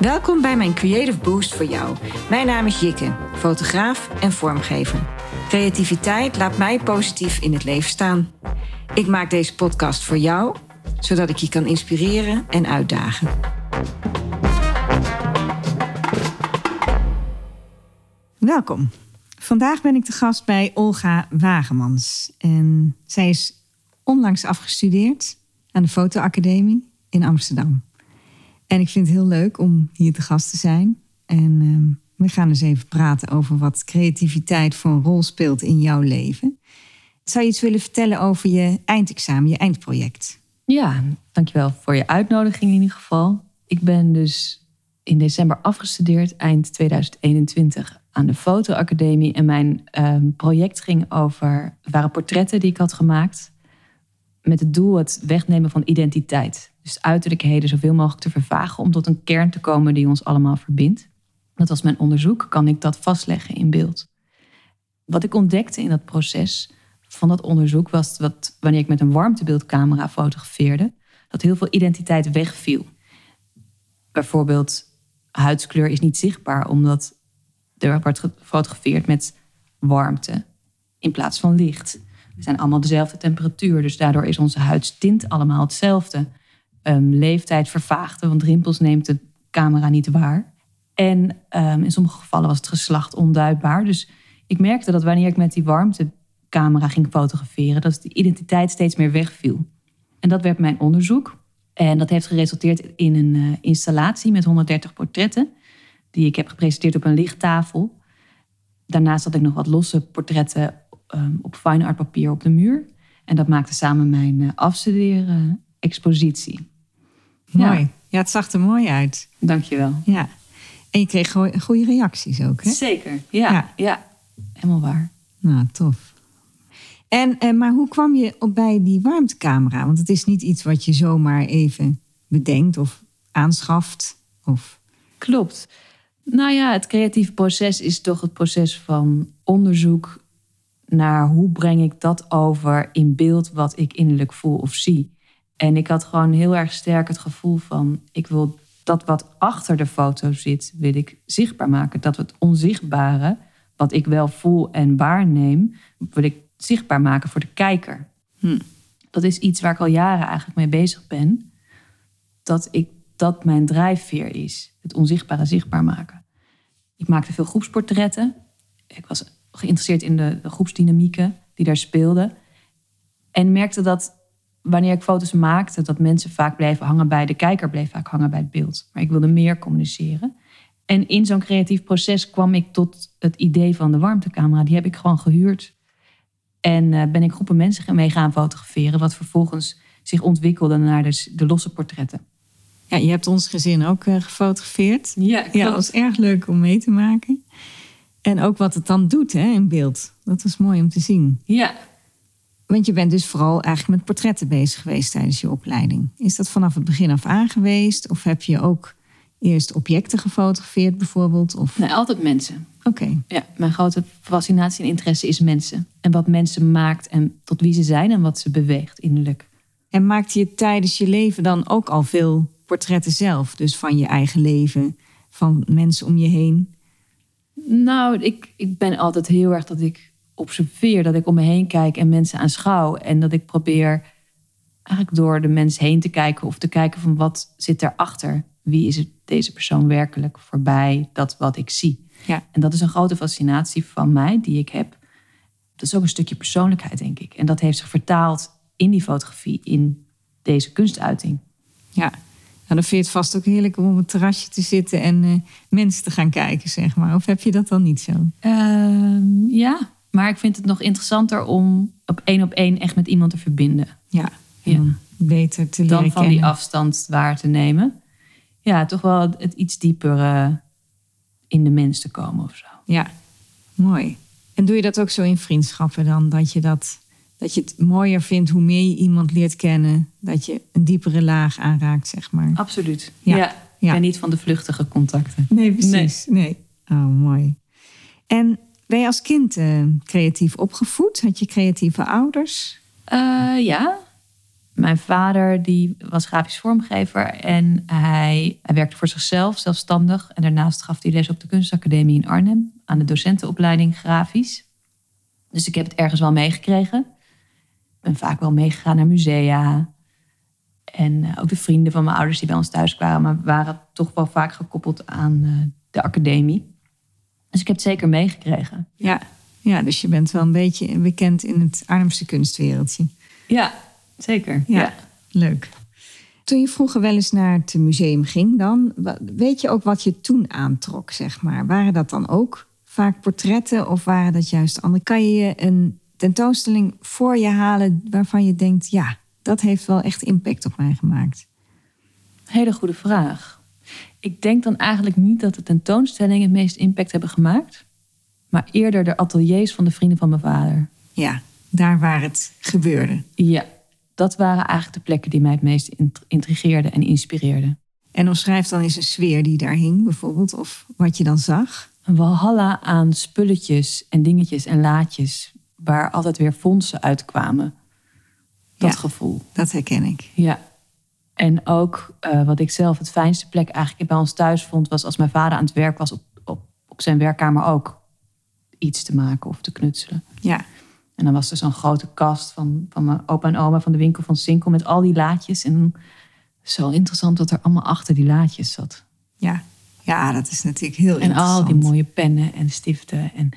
Welkom bij mijn Creative Boost voor jou. Mijn naam is Jikke, fotograaf en vormgever. Creativiteit laat mij positief in het leven staan. Ik maak deze podcast voor jou, zodat ik je kan inspireren en uitdagen. Welkom. Vandaag ben ik te gast bij Olga Wagemans. En zij is onlangs afgestudeerd aan de Fotoacademie in Amsterdam. En ik vind het heel leuk om hier te gast te zijn. En we gaan dus even praten over wat creativiteit voor een rol speelt in jouw leven. Zou je iets willen vertellen over je eindexamen, je eindproject? Ja, dankjewel voor je uitnodiging in ieder geval. Ik ben dus in december afgestudeerd, eind 2021, aan de Fotoacademie. En mijn project ging over, waren portretten die ik had gemaakt, met het doel het wegnemen van identiteit. Dus uiterlijkheden zoveel mogelijk te vervagen om tot een kern te komen die ons allemaal verbindt. Dat was mijn onderzoek, kan ik dat vastleggen in beeld. Wat ik ontdekte in dat proces van dat onderzoek was dat wanneer ik met een warmtebeeldcamera fotografeerde, dat heel veel identiteit wegviel. Bijvoorbeeld, huidskleur is niet zichtbaar omdat er wordt gefotografeerd met warmte in plaats van licht. We zijn allemaal dezelfde temperatuur, dus daardoor is onze huidstint allemaal hetzelfde. Leeftijd vervaagde, want rimpels neemt de camera niet waar. En in sommige gevallen was het geslacht onduidbaar. Dus ik merkte dat wanneer ik met die warmtecamera ging fotograferen, dat de identiteit steeds meer wegviel. En dat werd mijn onderzoek. En dat heeft geresulteerd in een installatie met 130 portretten, die ik heb gepresenteerd op een lichttafel. Daarnaast had ik nog wat losse portretten op fine art papier op de muur. En dat maakte samen mijn afstuderen-expositie. Mooi. Ja, het zag er mooi uit. Dankjewel. Ja. En je kreeg goede reacties ook, hè? Zeker, ja. Helemaal waar. Nou, tof. Maar hoe kwam je bij die warmtecamera? Want het is niet iets wat je zomaar even bedenkt of aanschaft. Klopt. Nou ja, het creatieve proces is toch het proces van onderzoek naar hoe breng ik dat over in beeld wat ik innerlijk voel of zie. En ik had gewoon heel erg sterk het gevoel van, ik wil dat wat achter de foto zit, wil ik zichtbaar maken. Dat het onzichtbare, wat ik wel voel en waarneem, wil ik zichtbaar maken voor de kijker. Dat is iets waar ik al jaren eigenlijk mee bezig ben. Dat mijn drijfveer is. Het onzichtbare zichtbaar maken. Ik maakte veel groepsportretten. Ik was geïnteresseerd in de groepsdynamieken die daar speelden. En merkte dat wanneer ik foto's maakte, dat mensen vaak bleven hangen bij de kijker, bleef vaak hangen bij het beeld. Maar ik wilde meer communiceren. En in zo'n creatief proces kwam ik tot het idee van de warmtecamera. Die heb ik gewoon gehuurd. En ben ik groepen mensen mee gaan fotograferen, wat vervolgens zich ontwikkelde naar de losse portretten. Ja, je hebt ons gezin ook gefotografeerd. Ja, klopt. Ja, dat was erg leuk om mee te maken. En ook wat het dan doet, hè, in beeld. Dat was mooi om te zien. Ja. Want je bent dus vooral eigenlijk met portretten bezig geweest tijdens je opleiding. Is dat vanaf het begin af aan geweest? Of heb je ook eerst objecten gefotografeerd bijvoorbeeld? Of? Nee, altijd mensen. Oké. Ja, mijn grote fascinatie en interesse is mensen. En wat mensen maakt en tot wie ze zijn en wat ze beweegt innerlijk. En maakte je tijdens je leven dan ook al veel portretten zelf? Dus van je eigen leven, van mensen om je heen? Nou, ik ben altijd heel erg dat ik observeer, dat ik om me heen kijk en mensen aanschouw. En dat ik probeer eigenlijk door de mens heen te kijken of te kijken van wat zit daarachter. Wie is het, deze persoon werkelijk voorbij dat wat ik zie? Ja. En dat is een grote fascinatie van mij die ik heb. Dat is ook een stukje persoonlijkheid, denk ik. En dat heeft zich vertaald in die fotografie, in deze kunstuiting. Ja, en dan vind je het vast ook heerlijk om op het terrasje te zitten en mensen te gaan kijken, zeg maar. Of heb je dat dan niet zo? Ja, maar ik vind het nog interessanter om op één echt met iemand te verbinden. Ja. Beter te leren dan van kennen. Die afstand waar te nemen. Ja, toch wel het iets dieper in de mens te komen of zo. Ja, mooi. En doe je dat ook zo in vriendschappen dan? Dat je het mooier vindt hoe meer je iemand leert kennen. Dat je een diepere laag aanraakt, zeg maar. Absoluut. Ja. Ik ben niet van de vluchtige contacten. Nee, precies. Nee. Oh, mooi. En ben je als kind creatief opgevoed? Had je creatieve ouders? Ja. Mijn vader die was grafisch vormgever en hij werkte voor zichzelf, zelfstandig. En daarnaast gaf hij les op de Kunstacademie in Arnhem aan de docentenopleiding grafisch. Dus ik heb het ergens wel meegekregen. Ik ben vaak wel meegegaan naar musea. En ook de vrienden van mijn ouders die bij ons thuis kwamen, maar waren toch wel vaak gekoppeld aan de academie. Dus ik heb het zeker meegekregen. Ja, dus je bent wel een beetje bekend in het Arnhemse kunstwereldje. Ja, zeker. Ja, leuk. Toen je vroeger wel eens naar het museum ging dan, weet je ook wat je toen aantrok, zeg maar? Waren dat dan ook vaak portretten of waren dat juist andere? Kan je een tentoonstelling voor je halen waarvan je denkt, ja, dat heeft wel echt impact op mij gemaakt? Hele goede vraag. Ik denk dan eigenlijk niet dat de tentoonstellingen het meest impact hebben gemaakt, maar eerder de ateliers van de vrienden van mijn vader. Ja, daar waar het gebeurde. Ja, dat waren eigenlijk de plekken die mij het meest intrigeerden en inspireerden. En omschrijf dan eens een sfeer die daar hing bijvoorbeeld, of wat je dan zag. Een walhalla aan spulletjes en dingetjes en laadjes, waar altijd weer fondsen uitkwamen. Dat gevoel. Dat herken ik. Ja. En ook wat ik zelf het fijnste plek eigenlijk bij ons thuis vond, was als mijn vader aan het werk was op zijn werkkamer ook iets te maken of te knutselen. Ja. En dan was er zo'n grote kast van mijn opa en oma van de winkel van Sinkel met al die laadjes. En zo interessant wat er allemaal achter die laadjes zat. Ja, ja, dat is natuurlijk heel interessant. En al die mooie pennen en stiften en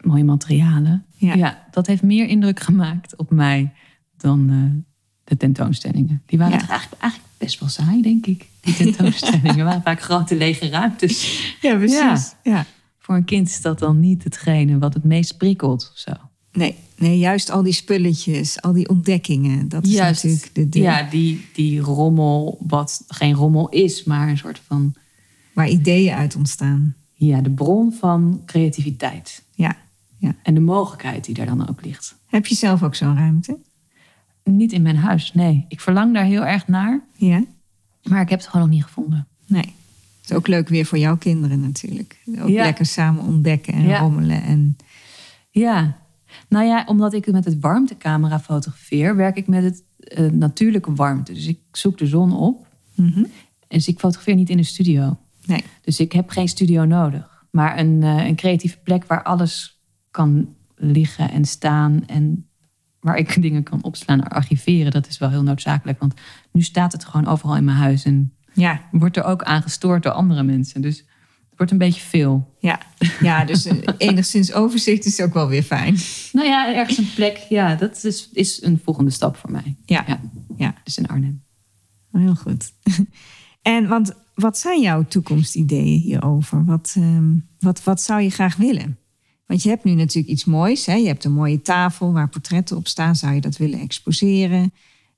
mooie materialen. Ja, dat heeft meer indruk gemaakt op mij dan de tentoonstellingen. Die waren eigenlijk best wel saai, denk ik. Die tentoonstellingen waren vaak grote lege ruimtes. Ja, precies. Ja. Voor een kind is dat dan niet hetgene wat het meest prikkelt. Zo. Nee, juist al die spulletjes, al die ontdekkingen. Dat is juist, natuurlijk de ding. Ja, die rommel, wat geen rommel is, maar een soort van, waar ideeën uit ontstaan. Ja, de bron van creativiteit. Ja. En de mogelijkheid die daar dan ook ligt. Heb je zelf ook zo'n ruimte? Niet in mijn huis, nee. Ik verlang daar heel erg naar. Ja. Maar ik heb het gewoon nog niet gevonden. Nee. Het is ook leuk weer voor jouw kinderen natuurlijk. Ook lekker samen ontdekken en rommelen. En ja. Nou ja, omdat ik met het warmtecamera fotografeer, werk ik met het natuurlijke warmte. Dus ik zoek de zon op. Mm-hmm. Dus ik fotografeer niet in een studio. Nee. Dus ik heb geen studio nodig. Maar een creatieve plek waar alles kan liggen en staan en waar ik dingen kan opslaan en archiveren, dat is wel heel noodzakelijk. Want nu staat het gewoon overal in mijn huis en wordt er ook aangestoord door andere mensen. Dus het wordt een beetje veel. Ja, dus enigszins overzicht is ook wel weer fijn. Nou ja, ergens een plek, dat is een volgende stap voor mij. Ja. Dus in Arnhem. Oh, heel goed. En want wat zijn jouw toekomstideeën hierover? Wat zou je graag willen? Want je hebt nu natuurlijk iets moois. Hè? Je hebt een mooie tafel waar portretten op staan. Zou je dat willen exposeren?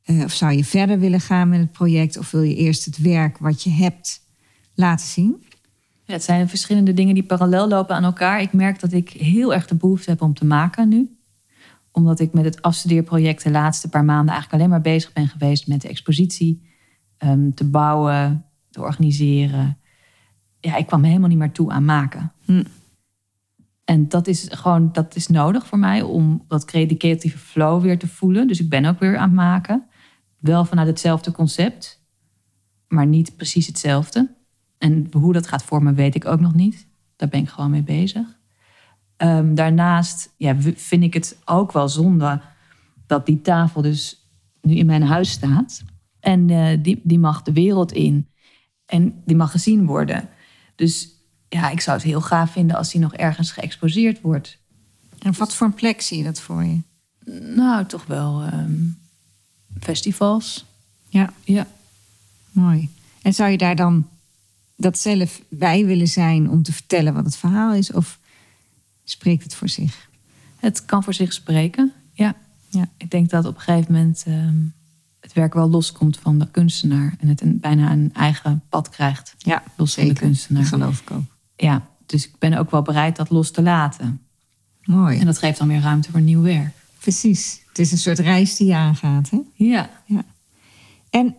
Of zou je verder willen gaan met het project? Of wil je eerst het werk wat je hebt laten zien? Ja, het zijn verschillende dingen die parallel lopen aan elkaar. Ik merk dat ik heel erg de behoefte heb om te maken nu. Omdat ik met het afstudeerproject de laatste paar maanden eigenlijk alleen maar bezig ben geweest met de expositie. Te bouwen, te organiseren. Ja, ik kwam helemaal niet meer toe aan maken. En dat is nodig voor mij om dat creatieve flow weer te voelen. Dus ik ben ook weer aan het maken. Wel vanuit hetzelfde concept, maar niet precies hetzelfde. En hoe dat gaat vormen weet ik ook nog niet. Daar ben ik gewoon mee bezig. Daarnaast vind ik het ook wel zonde dat die tafel dus nu in mijn huis staat. En die mag de wereld in. En die mag gezien worden. Dus ja, ik zou het heel gaaf vinden als die nog ergens geëxposeerd wordt. En wat voor een plek zie je dat voor je? Nou, toch wel festivals. Ja. Mooi. En zou je daar dan dat zelf bij willen zijn om te vertellen wat het verhaal is? Of spreekt het voor zich? Het kan voor zich spreken, ja. Ik denk dat op een gegeven moment het werk wel loskomt van de kunstenaar. En het bijna een eigen pad krijgt. Ja, los van de kunstenaar. Geloof ik ook. Ja, dus ik ben ook wel bereid dat los te laten. Mooi. En dat geeft dan weer ruimte voor nieuw werk. Precies. Het is een soort reis die je aangaat, hè? Ja. En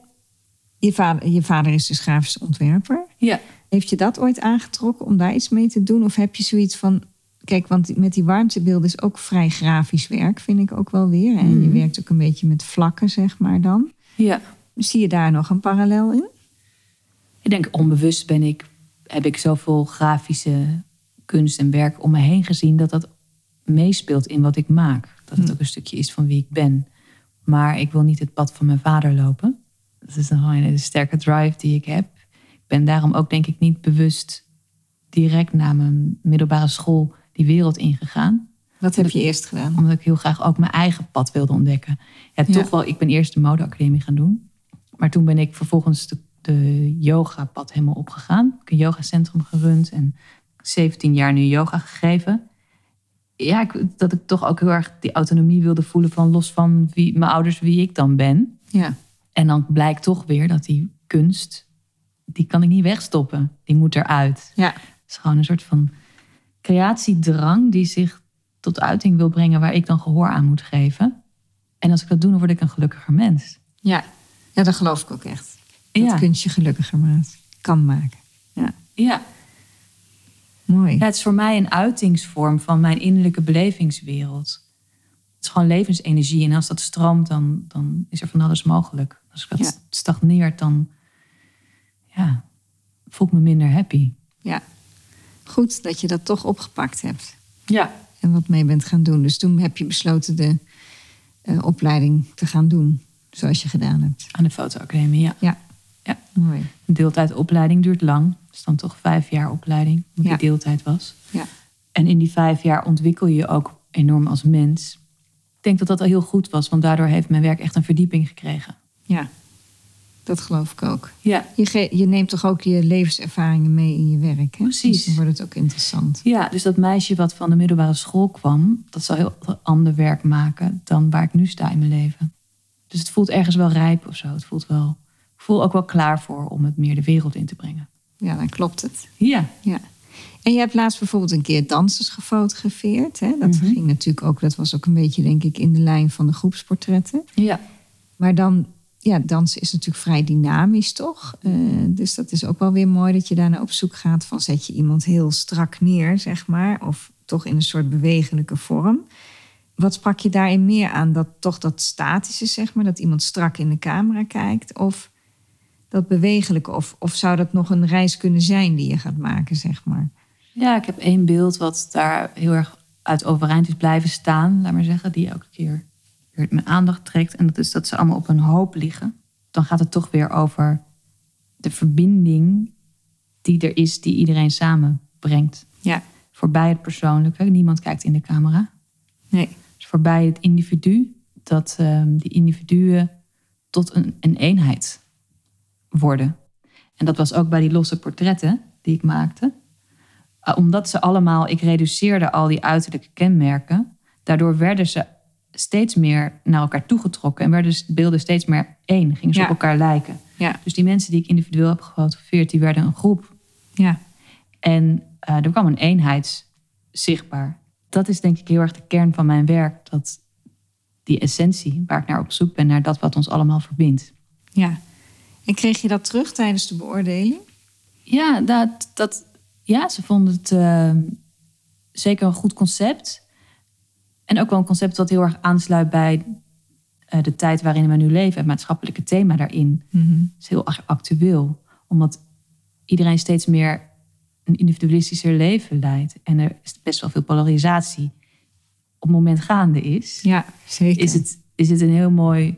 je vader is dus grafisch ontwerper. Ja. Heeft je dat ooit aangetrokken om daar iets mee te doen? Of heb je zoiets van, Kijk, want met die warmtebeelden is ook vrij grafisch werk, vind ik ook wel weer. En je werkt ook een beetje met vlakken, zeg maar dan. Ja. Zie je daar nog een parallel in? Ik denk onbewust heb ik zoveel grafische kunst en werk om me heen gezien, dat meespeelt in wat ik maak. Dat het ook een stukje is van wie ik ben. Maar ik wil niet het pad van mijn vader lopen. Dat is nog een sterke drive die ik heb. Ik ben daarom ook denk ik niet bewust direct na mijn middelbare school die wereld ingegaan. Wat heb je eerst gedaan? Omdat ik heel graag ook mijn eigen pad wilde ontdekken. Ja, toch wel, ik ben eerst de modeacademie gaan doen. Maar toen ben ik vervolgens de yoga-pad helemaal opgegaan. Ik heb een yogacentrum gerund en 17 jaar nu yoga gegeven. Ja, dat ik toch ook heel erg die autonomie wilde voelen van los van mijn ouders, wie ik dan ben. Ja. En dan blijkt toch weer dat die kunst, die kan ik niet wegstoppen. Die moet eruit. Ja. Het is gewoon een soort van creatiedrang die zich tot uiting wil brengen, waar ik dan gehoor aan moet geven. En als ik dat doe, dan word ik een gelukkiger mens. Ja, ja, dat geloof ik ook echt. Dat kunst je gelukkiger kan maken. Ja, ja. Mooi. Ja, het is voor mij een uitingsvorm van mijn innerlijke belevingswereld. Het is gewoon levensenergie. En als dat stroomt, dan is er van alles mogelijk. Als ik dat stagneert, dan voel ik me minder happy. Ja, goed dat je dat toch opgepakt hebt. Ja. En wat mee bent gaan doen. Dus toen heb je besloten de opleiding te gaan doen. Zoals je gedaan hebt. Aan de Fotoacademie, ja. Mooi. Een deeltijdopleiding duurt lang. Dat is dan toch 5 jaar opleiding. Omdat die deeltijd was. Ja. En in die 5 jaar ontwikkel je ook enorm als mens. Ik denk dat dat al heel goed was. Want daardoor heeft mijn werk echt een verdieping gekregen. Ja, dat geloof ik ook. Ja. Je neemt toch ook je levenservaringen mee in je werk, hè? Precies. Dus dan wordt het ook interessant. Ja, dus dat meisje wat van de middelbare school kwam, dat zal heel ander werk maken dan waar ik nu sta in mijn leven. Dus het voelt ergens wel rijp of zo. Ik voel ook wel klaar voor om het meer de wereld in te brengen. Ja, dan klopt het. Ja. Ja. En je hebt laatst bijvoorbeeld een keer dansers gefotografeerd, hè? Dat ging natuurlijk ook, dat was ook een beetje denk ik in de lijn van de groepsportretten. Ja. Maar dan, ja, dansen is natuurlijk vrij dynamisch, toch? Dus dat is ook wel weer mooi dat je daarna op zoek gaat van zet je iemand heel strak neer, zeg maar. Of toch in een soort bewegelijke vorm. Wat sprak je daarin meer aan? Dat toch dat statische, zeg maar, dat iemand strak in de camera kijkt? Of dat bewegelijke? Of zou dat nog een reis kunnen zijn die je gaat maken, zeg maar? Ja, ik heb 1 beeld wat daar heel erg uit overeind is blijven staan, laat maar zeggen. Die elke keer mijn aandacht trekt. En dat is dat ze allemaal op een hoop liggen. Dan gaat het toch weer over de verbinding die er is, die iedereen samenbrengt. Ja. Voorbij het persoonlijke. Niemand kijkt in de camera. Nee. Dus voorbij het individu, dat die individuen tot een eenheid worden. En dat was ook bij die losse portretten die ik maakte. Omdat ze allemaal, ik reduceerde al die uiterlijke kenmerken. Daardoor werden ze steeds meer naar elkaar toegetrokken. En werden beelden steeds meer één. Gingen ze op elkaar lijken. Ja. Dus die mensen die ik individueel heb gefotografeerd, die werden een groep. Ja. En er kwam een eenheid zichtbaar. Dat is denk ik heel erg de kern van mijn werk. Dat die essentie waar ik naar op zoek ben, naar dat wat ons allemaal verbindt. Ja. En kreeg je dat terug tijdens de beoordeling? Ja, ze vonden het zeker een goed concept. En ook wel een concept wat heel erg aansluit bij de tijd waarin we nu leven. Het maatschappelijke thema daarin. Het is heel actueel. Omdat iedereen steeds meer een individualistischer leven leidt. En er is best wel veel polarisatie op het moment gaande is. Ja, zeker. Is het een heel mooi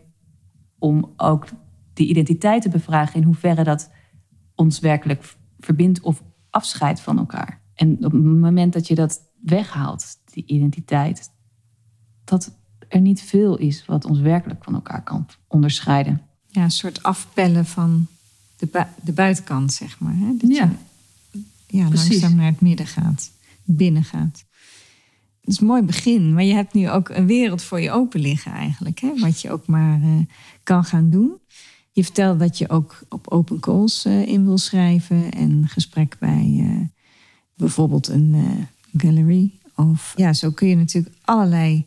om ook die identiteit te bevragen in hoeverre dat ons werkelijk verbindt of afscheidt van elkaar. En op het moment dat je dat weghaalt, die identiteit, dat er niet veel is wat ons werkelijk van elkaar kan onderscheiden. Ja, een soort afpellen van de buitenkant, zeg maar. Hè? Dat je langzaam naar het midden gaat, binnen gaat. Dat is een mooi begin, maar je hebt nu ook een wereld voor je open liggen eigenlijk. Hè? Wat je ook maar kan gaan doen. Je vertelde dat je ook op open calls in wil schrijven. En gesprek bij bijvoorbeeld een gallery. Of, ja, zo kun je natuurlijk allerlei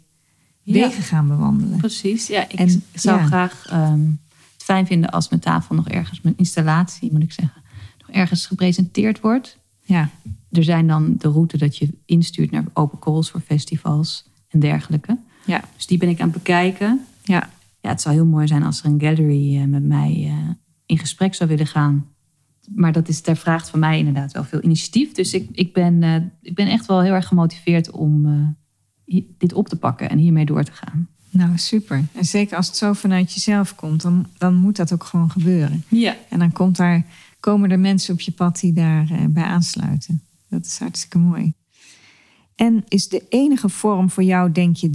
wegen gaan bewandelen. Precies, ja. Ik zou graag het fijn vinden als mijn tafel nog ergens, mijn installatie moet ik zeggen, nog ergens gepresenteerd wordt. Ja. er zijn dan de route dat je instuurt naar open calls voor festivals en dergelijke. Ja. Dus die ben ik aan het bekijken. Ja. Ja, het zou heel mooi zijn als er een gallery met mij in gesprek zou willen gaan. Maar daar vraagt van mij inderdaad wel veel initiatief. Dus ik ben echt wel heel erg gemotiveerd om dit op te pakken en hiermee door te gaan. Nou, super. En zeker als het zo vanuit jezelf komt, dan moet dat ook gewoon gebeuren. Ja. En dan komen er mensen op je pad die daarbij aansluiten. Dat is hartstikke mooi. En is de enige vorm voor jou, denk je,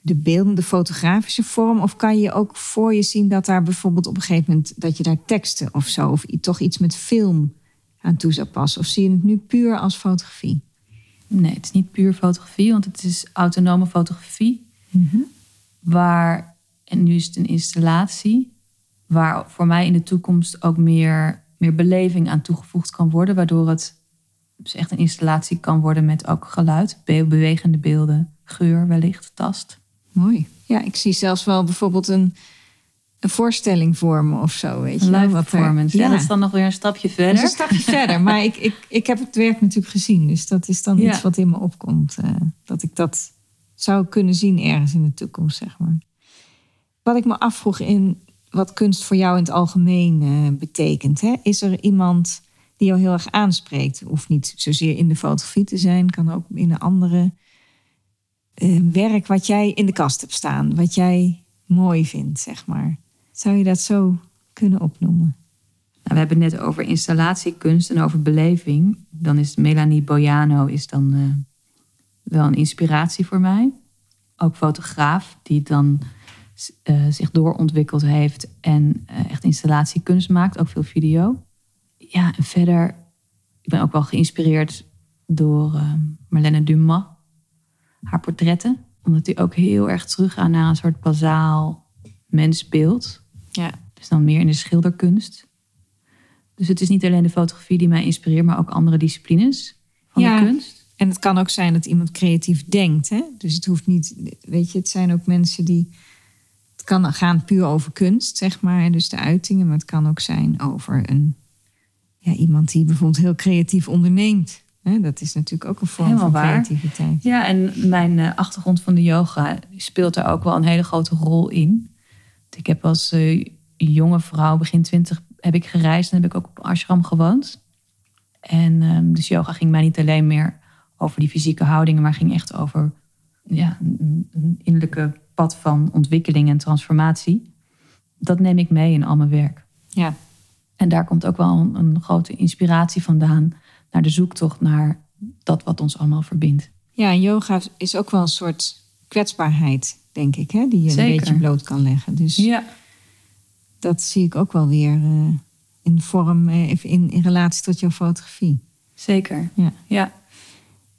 de beeldende fotografische vorm? Of kan je ook voor je zien dat daar bijvoorbeeld op een gegeven moment... dat je daar teksten of zo, of toch iets met film aan toe zou passen? Of zie je het nu puur als fotografie? Nee, het is niet puur fotografie, want het is autonome fotografie. Mm-hmm. En nu is het een installatie... waar voor mij in de toekomst ook meer beleving aan toegevoegd kan worden... waardoor het dus echt een installatie kan worden met ook geluid... bewegende beelden, geur wellicht, tast... Mooi. Ja, ik zie zelfs wel bijvoorbeeld een voorstelling vormen of zo. Weet je? Live performance. Ja, dat is dan nog weer een stapje verder. Dat is een stapje verder. Maar ik heb het werk natuurlijk gezien. Dus dat is dan iets wat in me opkomt. Dat ik dat zou kunnen zien ergens in de toekomst, zeg maar. Wat ik me afvroeg in wat kunst voor jou in het algemeen betekent. Hè? Is er iemand die jou heel erg aanspreekt? Hoeft niet zozeer in de fotografie te zijn. Kan ook in een andere... werk wat jij in de kast hebt staan. Wat jij mooi vindt, zeg maar. Zou je dat zo kunnen opnoemen? Nou, we hebben het net over installatiekunst en over beleving. Dan is Melanie Boiano wel een inspiratie voor mij. Ook fotograaf die dan zich doorontwikkeld heeft... en echt installatiekunst maakt, ook veel video. Ja, en verder... Ik ben ook wel geïnspireerd door Marlène Dumas... haar portretten. Omdat die ook heel erg teruggaan naar een soort bazaal mensbeeld. Ja. Dus dan meer in de schilderkunst. Dus het is niet alleen de fotografie die mij inspireert... maar ook andere disciplines van de kunst. En het kan ook zijn dat iemand creatief denkt. Hè? Dus het hoeft niet... Weet je, het zijn ook mensen die... Het kan gaan puur over kunst, zeg maar. Dus de uitingen. Maar het kan ook zijn over iemand die bijvoorbeeld heel creatief onderneemt. Dat is natuurlijk ook een vorm van creativiteit. Ja, en mijn achtergrond van de yoga speelt daar ook wel een hele grote rol in. Ik heb als jonge vrouw, begin 20, heb ik gereisd en heb ik ook op ashram gewoond. En dus yoga ging mij niet alleen meer over die fysieke houdingen, maar ging echt over een innerlijke pad van ontwikkeling en transformatie. Dat neem ik mee in al mijn werk. Ja. En daar komt ook wel een grote inspiratie vandaan. Naar de zoektocht naar dat wat ons allemaal verbindt. Ja, en yoga is ook wel een soort kwetsbaarheid, denk ik. Hè? Die je Zeker. Een beetje bloot kan leggen. Dus dat zie ik ook wel weer in vorm, in relatie tot jouw fotografie. Zeker, ja.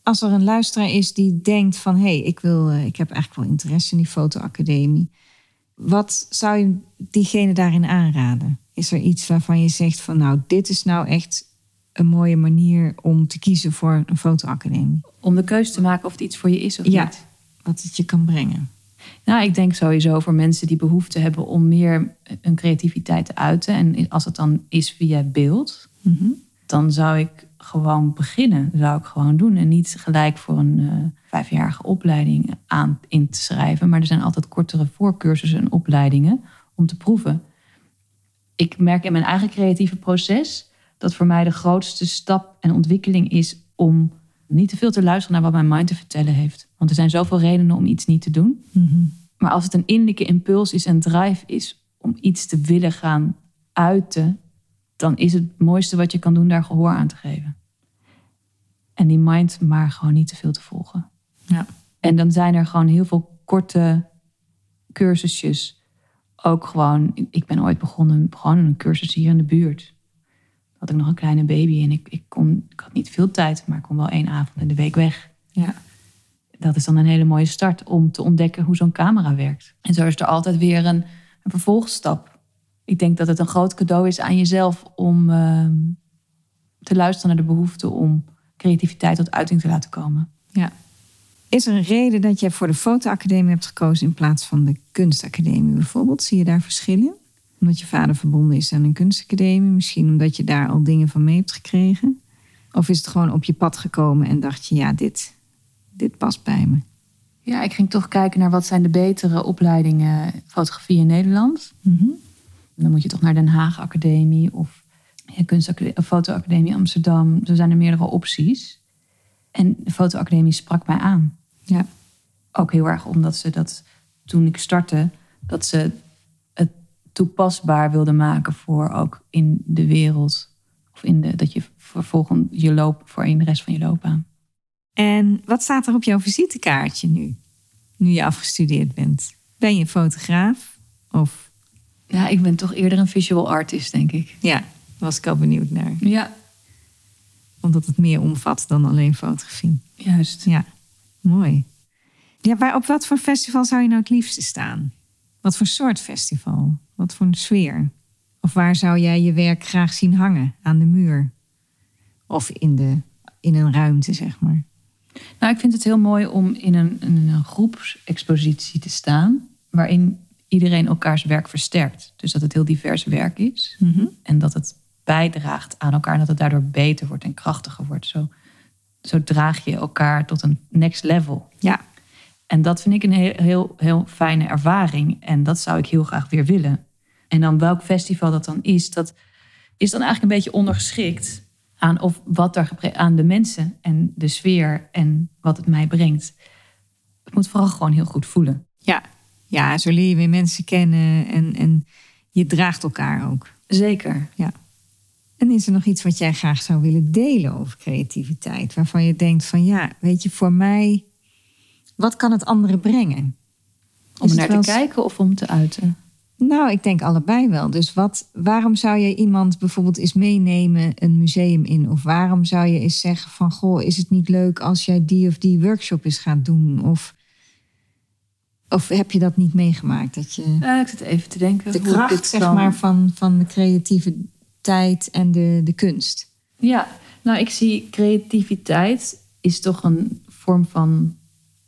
Als er een luisteraar is die denkt van... ik heb eigenlijk wel interesse in die fotoacademie. Wat zou je diegene daarin aanraden? Is er iets waarvan je zegt van... dit is nou echt... een mooie manier om te kiezen voor een fotoacademie? Om de keuze te maken of het iets voor je is of niet. Wat het je kan brengen. Nou, ik denk sowieso voor mensen die behoefte hebben... om meer hun creativiteit te uiten. En als het dan is via beeld... Mm-hmm. Dan zou ik gewoon beginnen. Dat zou ik gewoon doen. En niet gelijk voor een 5-jarige opleiding in te schrijven. Maar er zijn altijd kortere voorcursussen en opleidingen... om te proeven. Ik merk in mijn eigen creatieve proces... dat voor mij de grootste stap en ontwikkeling is... om niet te veel te luisteren naar wat mijn mind te vertellen heeft. Want er zijn zoveel redenen om iets niet te doen. Mm-hmm. Maar als het een innerlijke impuls is en drive is... om iets te willen gaan uiten... dan is het mooiste wat je kan doen daar gehoor aan te geven. En die mind maar gewoon niet te veel te volgen. Ja. En dan zijn er gewoon heel veel korte cursusjes. Ook gewoon... Ik ben ooit begonnen gewoon een cursus hier in de buurt... had ik nog een kleine baby en ik had niet veel tijd... maar ik kon wel 1 avond in de week weg. Ja. Dat is dan een hele mooie start om te ontdekken hoe zo'n camera werkt. En zo is er altijd weer een vervolgstap. Ik denk dat het een groot cadeau is aan jezelf... om te luisteren naar de behoefte om creativiteit tot uiting te laten komen. Ja. Is er een reden dat jij voor de fotoacademie hebt gekozen... in plaats van de kunstacademie bijvoorbeeld? Zie je daar verschillen? Omdat je vader verbonden is aan een kunstacademie. Misschien omdat je daar al dingen van mee hebt gekregen. Of is het gewoon op je pad gekomen en dacht je, ja, dit past bij me? Ja, ik ging toch kijken naar wat zijn de betere opleidingen fotografie in Nederland. Mm-hmm. Dan moet je toch naar Den Haag Academie of Fotoacademie Amsterdam. Zo zijn er meerdere opties. En de Fotoacademie sprak mij aan. Ja. Ook heel erg omdat ze dat, toen ik startte, dat ze het toepasbaar wilden maken voor ook in de wereld. Of dat je vervolgens je loopt voor in de rest van je loopbaan. En wat staat er op jouw visitekaartje nu? Nu je afgestudeerd bent. Ben je fotograaf? Of? Ja, ik ben toch eerder een visual artist, denk ik. Ja, daar was ik al benieuwd naar. Ja. Omdat het meer omvat dan alleen fotografie. Juist. Ja, mooi. Ja, maar op wat voor festival zou je nou het liefste staan? Wat voor soort festival? Wat voor een sfeer? Of waar zou jij je werk graag zien hangen? Aan de muur? Of in een ruimte, zeg maar. Nou, ik vind het heel mooi om in een groepsexpositie te staan, waarin iedereen elkaars werk versterkt. Dus dat het heel divers werk is. Mm-hmm. En dat het bijdraagt aan elkaar. En dat het daardoor beter wordt en krachtiger wordt. Zo draag je elkaar tot een next level. Ja. En dat vind ik een heel fijne ervaring. En dat zou ik heel graag weer willen. En dan welk festival dat dan is, dat is dan eigenlijk een beetje ondergeschikt aan of wat er aan de mensen en de sfeer en wat het mij brengt. Het moet vooral gewoon heel goed voelen. Ja, ja, zo leer je weer mensen kennen en je draagt elkaar ook. Zeker. Ja. En is er nog iets wat jij graag zou willen delen over creativiteit? Waarvan je denkt van ja, weet je, voor mij, wat kan het anderen brengen? Om naar te kijken of om te uiten? Nou, ik denk allebei wel. Dus waarom zou je iemand bijvoorbeeld eens meenemen een museum in? Of waarom zou je eens zeggen van, goh, is het niet leuk als jij die of die workshop eens gaat doen? Of heb je dat niet meegemaakt? Dat je ik zit even te denken. De kracht, zeg maar, van de creativiteit en de kunst. Ja, nou, ik zie creativiteit is toch een vorm van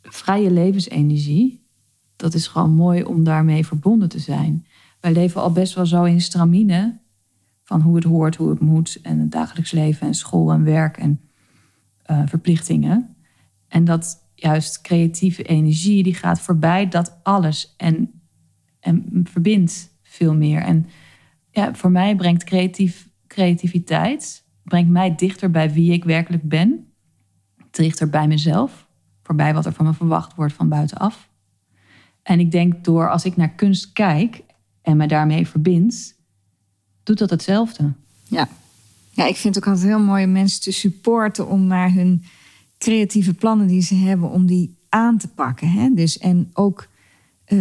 vrije levensenergie. Dat is gewoon mooi om daarmee verbonden te zijn. Wij leven al best wel zo in stramine van hoe het hoort, hoe het moet. En het dagelijks leven en school en werk en verplichtingen. En dat juist creatieve energie, die gaat voorbij dat alles. En verbindt veel meer. En ja, voor mij brengt creativiteit mij dichter bij wie ik werkelijk ben. Dichter bij mezelf. Voorbij wat er van me verwacht wordt van buitenaf. En ik denk als ik naar kunst kijk en me daarmee verbind, doet dat hetzelfde. Ja. Ja, ik vind het ook altijd heel mooi om mensen te supporten om naar hun creatieve plannen die ze hebben, om die aan te pakken. Hè? Dus, en ook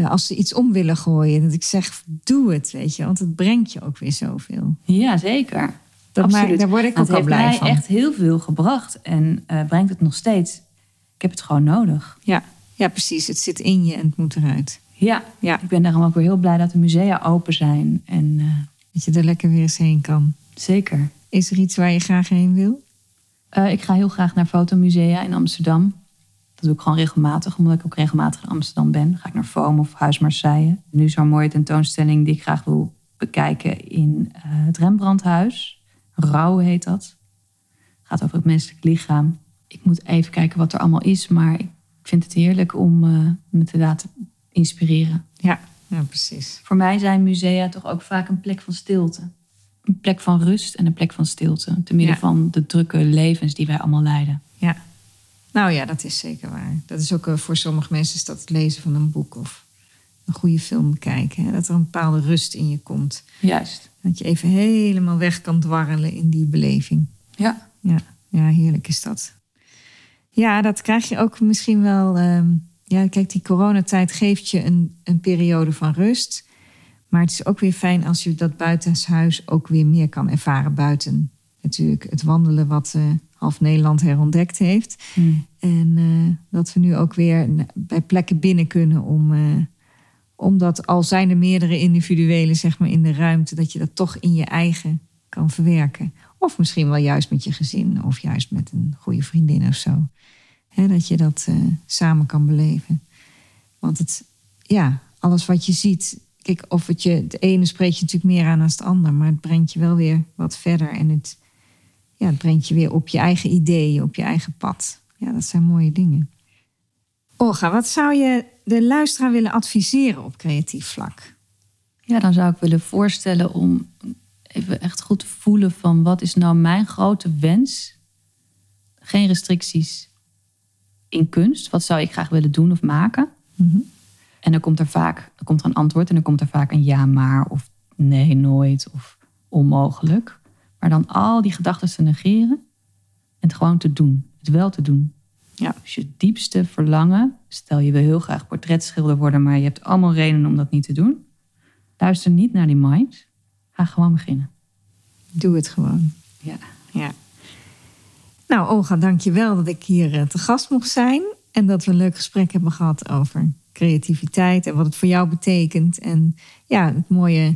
als ze iets om willen gooien, dat ik zeg, doe het, weet je. Want het brengt je ook weer zoveel. Ja, zeker. Absoluut. Daar word ik ook al blij van. Het heeft mij echt heel veel gebracht en brengt het nog steeds. Ik heb het gewoon nodig. Ja. Ja, precies. Het zit in je en het moet eruit. Ja, ja. Ik ben daarom ook weer heel blij dat de musea open zijn. En dat je er lekker weer eens heen kan. Zeker. Is er iets waar je graag heen wil? Ik ga heel graag naar fotomusea in Amsterdam. Dat doe ik gewoon regelmatig, omdat ik ook regelmatig in Amsterdam ben. Dan ga ik naar Foam of Huis Marseille. Nu zo'n mooie tentoonstelling die ik graag wil bekijken in het Rembrandthuis. Rauw heet dat. Gaat over het menselijk lichaam. Ik moet even kijken wat er allemaal is, maar ik vind het heerlijk om me te laten inspireren. Ja, ja, precies. Voor mij zijn musea toch ook vaak een plek van stilte. Een plek van rust en een plek van stilte. Te midden van de drukke levens die wij allemaal leiden. Ja. Nou ja, dat is zeker waar. Dat is ook voor sommige mensen is dat het lezen van een boek of een goede film kijken. Hè? Dat er een bepaalde rust in je komt. Juist. Dat je even helemaal weg kan dwarrelen in die beleving. Ja. Ja, ja, heerlijk is dat. Ja, dat krijg je ook misschien wel. Ja, kijk, die coronatijd geeft je een periode van rust. Maar het is ook weer fijn als je dat buitenshuis ook weer meer kan ervaren buiten. Natuurlijk het wandelen wat half Nederland herontdekt heeft. Mm. En dat we nu ook weer bij plekken binnen kunnen omdat al zijn er meerdere individuelen, zeg maar, in de ruimte, dat je dat toch in je eigen kan verwerken. Of misschien wel juist met je gezin of juist met een goede vriendin of zo. He, dat je dat samen kan beleven. Want alles wat je ziet. Kijk, het ene spreekt je natuurlijk meer aan dan het ander. Maar het brengt je wel weer wat verder. En het, ja, het brengt je weer op je eigen ideeën, op je eigen pad. Ja, dat zijn mooie dingen. Olga, wat zou je de luisteraar willen adviseren op creatief vlak? Ja, dan zou ik willen voorstellen om even echt goed te voelen van wat is nou mijn grote wens? Geen restricties in kunst. Wat zou ik graag willen doen of maken? Mm-hmm. En dan komt er een antwoord en dan komt er vaak een ja maar of nee nooit of onmogelijk. Maar dan al die gedachten te negeren en het gewoon te doen. Het wel te doen. Ja. Dus je diepste verlangen, stel je wil heel graag portretschilder worden, maar je hebt allemaal redenen om dat niet te doen. Luister niet naar die mind. Ga gewoon beginnen. Doe het gewoon. Ja. Ja. Nou, Olga, dankjewel dat ik hier te gast mocht zijn. En dat we een leuk gesprek hebben gehad over creativiteit en wat het voor jou betekent. En ja, het mooie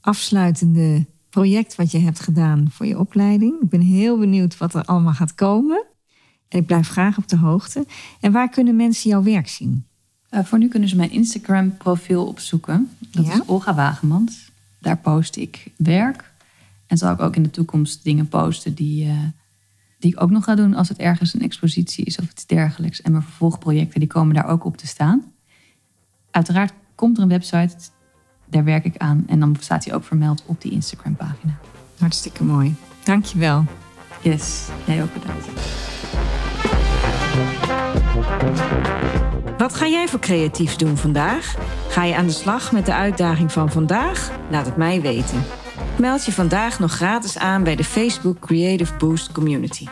afsluitende project wat je hebt gedaan voor je opleiding. Ik ben heel benieuwd wat er allemaal gaat komen. En ik blijf graag op de hoogte. En waar kunnen mensen jouw werk zien? Voor nu kunnen ze mijn Instagram-profiel opzoeken. Dat is Olga Wagemans. Daar post ik werk. En zal ik ook in de toekomst dingen posten die ik ook nog ga doen als het ergens een expositie is of iets dergelijks. En mijn vervolgprojecten die komen daar ook op te staan. Uiteraard komt er een website, daar werk ik aan. En dan staat die ook vermeld op die Instagram-pagina. Hartstikke mooi. Dankjewel. Yes, jij ook bedankt. Wat ga jij voor creatief doen vandaag? Ga je aan de slag met de uitdaging van vandaag? Laat het mij weten. Meld je vandaag nog gratis aan bij de Facebook Creative Boost Community.